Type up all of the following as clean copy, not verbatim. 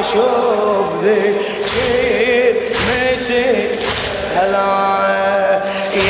اشوف ذيك كيف مشي هلا يا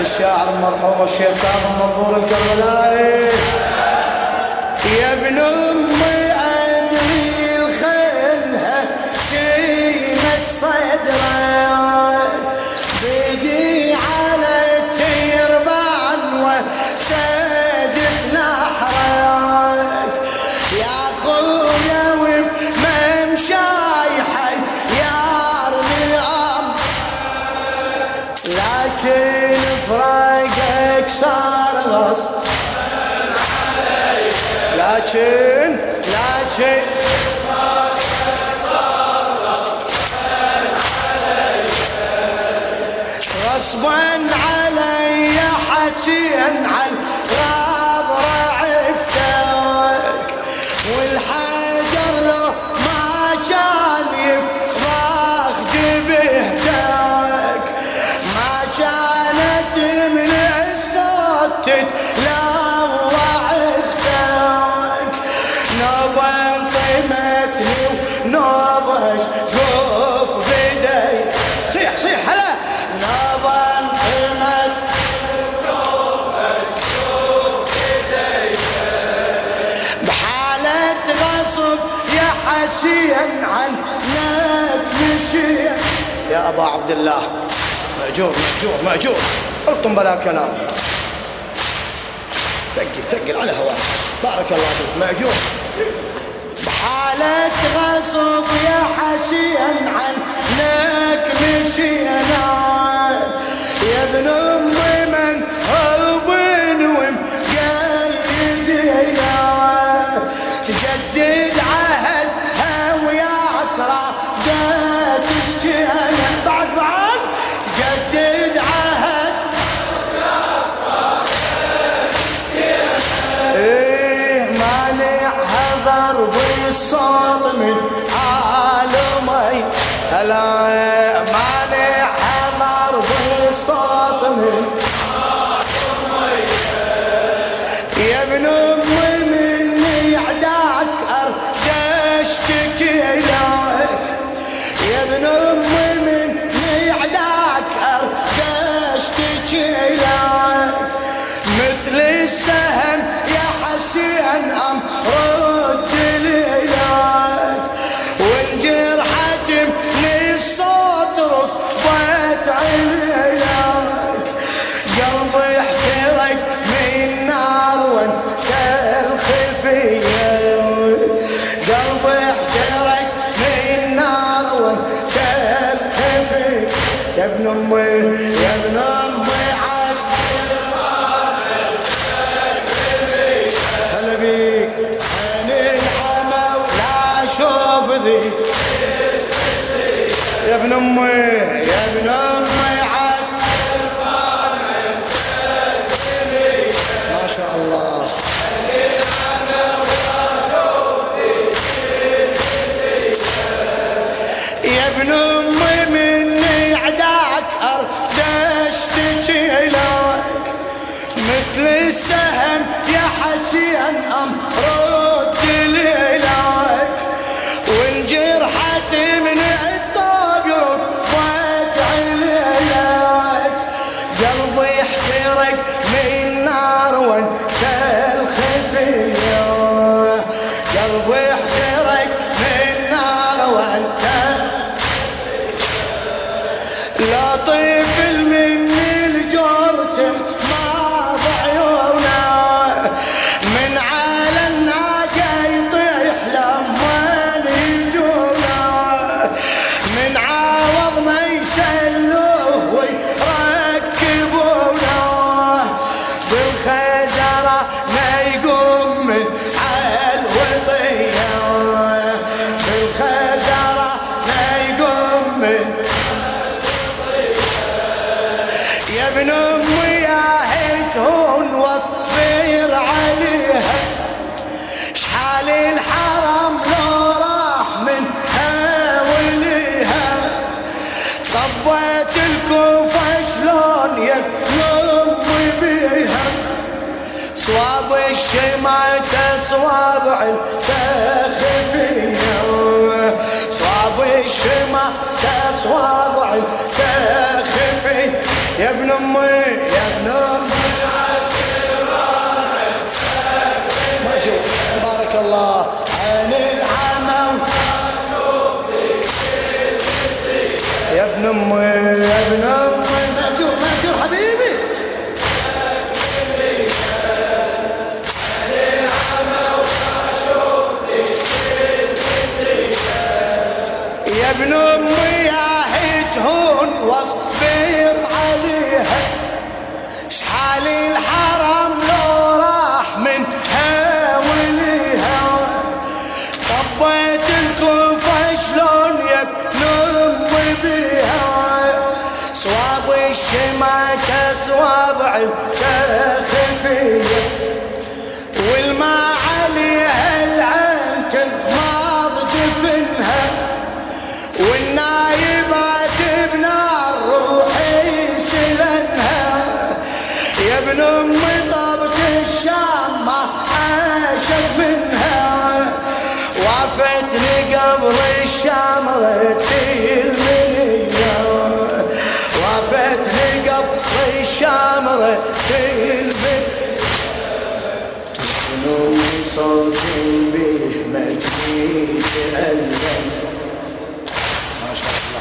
الشاعر المرحوم الشيخ طاهر منظور الكربلائي يا ابن امي ادري الخلها شيمة صدرك بدي على التربان وسادت نحرك يا خويا وبممشاي حي يار لي عمرك لكن فراقك صار غصب عليك لكن فراقك صار غصب عليك غصبا علي حسين على الغاب رعفتك والحجر لو ما كان يفرغ جبهتك ما كان من الصوت تتلوع اختك نوبة طمتني ونوبة شوف بدي صيح صيح هلا نوبة طمتني ونوبة شوف بدي بحالة غصب يا حسين عنك مشي يا أبا عبد الله مأجور مأجور مأجور ألطم بلا كلام ثقل على هواك بارك الله فيك مأجور بحالة غصب يا حسين عنك مشينا يا ابن أمي من هربن ومقيد هنا تجدد عهدها وياك رادت تسكن بعد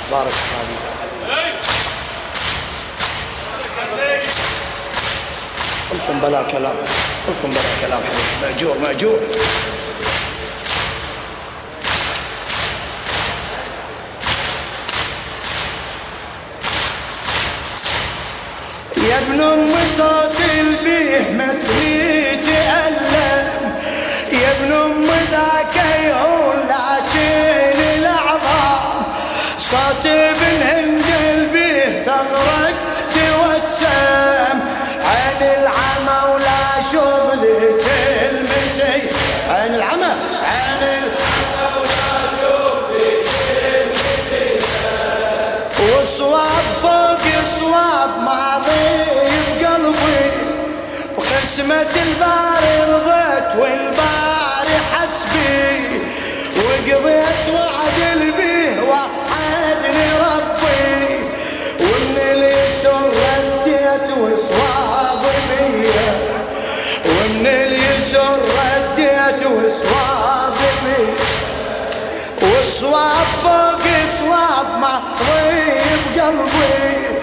بارك قلتم بلا كلام، قلتم بلا كلام، مأجور مأجور. يا ابن أم صوت البهمة يتألم، يا ابن أم ذاك يهون لكن الأعظام صوت ابن هند البيه ثغرك توسم، عين العمى ولا شوف ذي تلمسي، عين العمى عين العمى ولا شوف ذي تلمسي، وصواب فوق صواب ماضي. نعمة الباري رضيت والباري حسبي وقضيت وعدل بيه وحدني ربي ومن اليسر رديت وصواب بيه ومن اليسر رديت وصواب بيه وصواب فوق صواب ما ضيب قلبي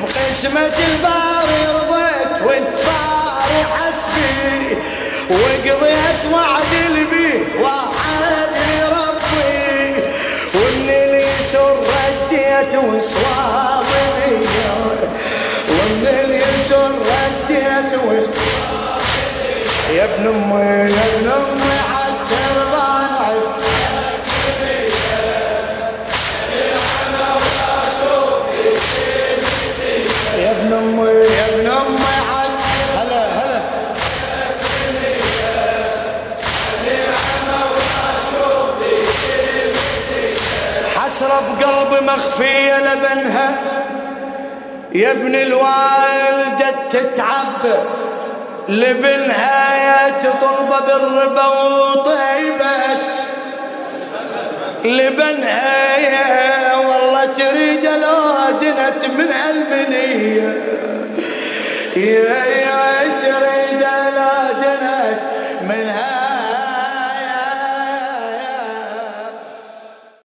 بقسمة الباري رضيت والباري حسبي وقضيت وعدل بيه وعدني ربي ومن اليسر رديت وصواب بيه ومن اليسر رديت وصواب بيه يا ابن امي يا ابن امي عالتربان عفت يا ابن امي عد هلا هلا حسرة بقلبي مخفية لبنها يا ابن الوالدة تتعب لبنها يا تطلب بالربا وطيبت لبنها يا والله تريد لو دنت من المنية يا تريد لو دنت من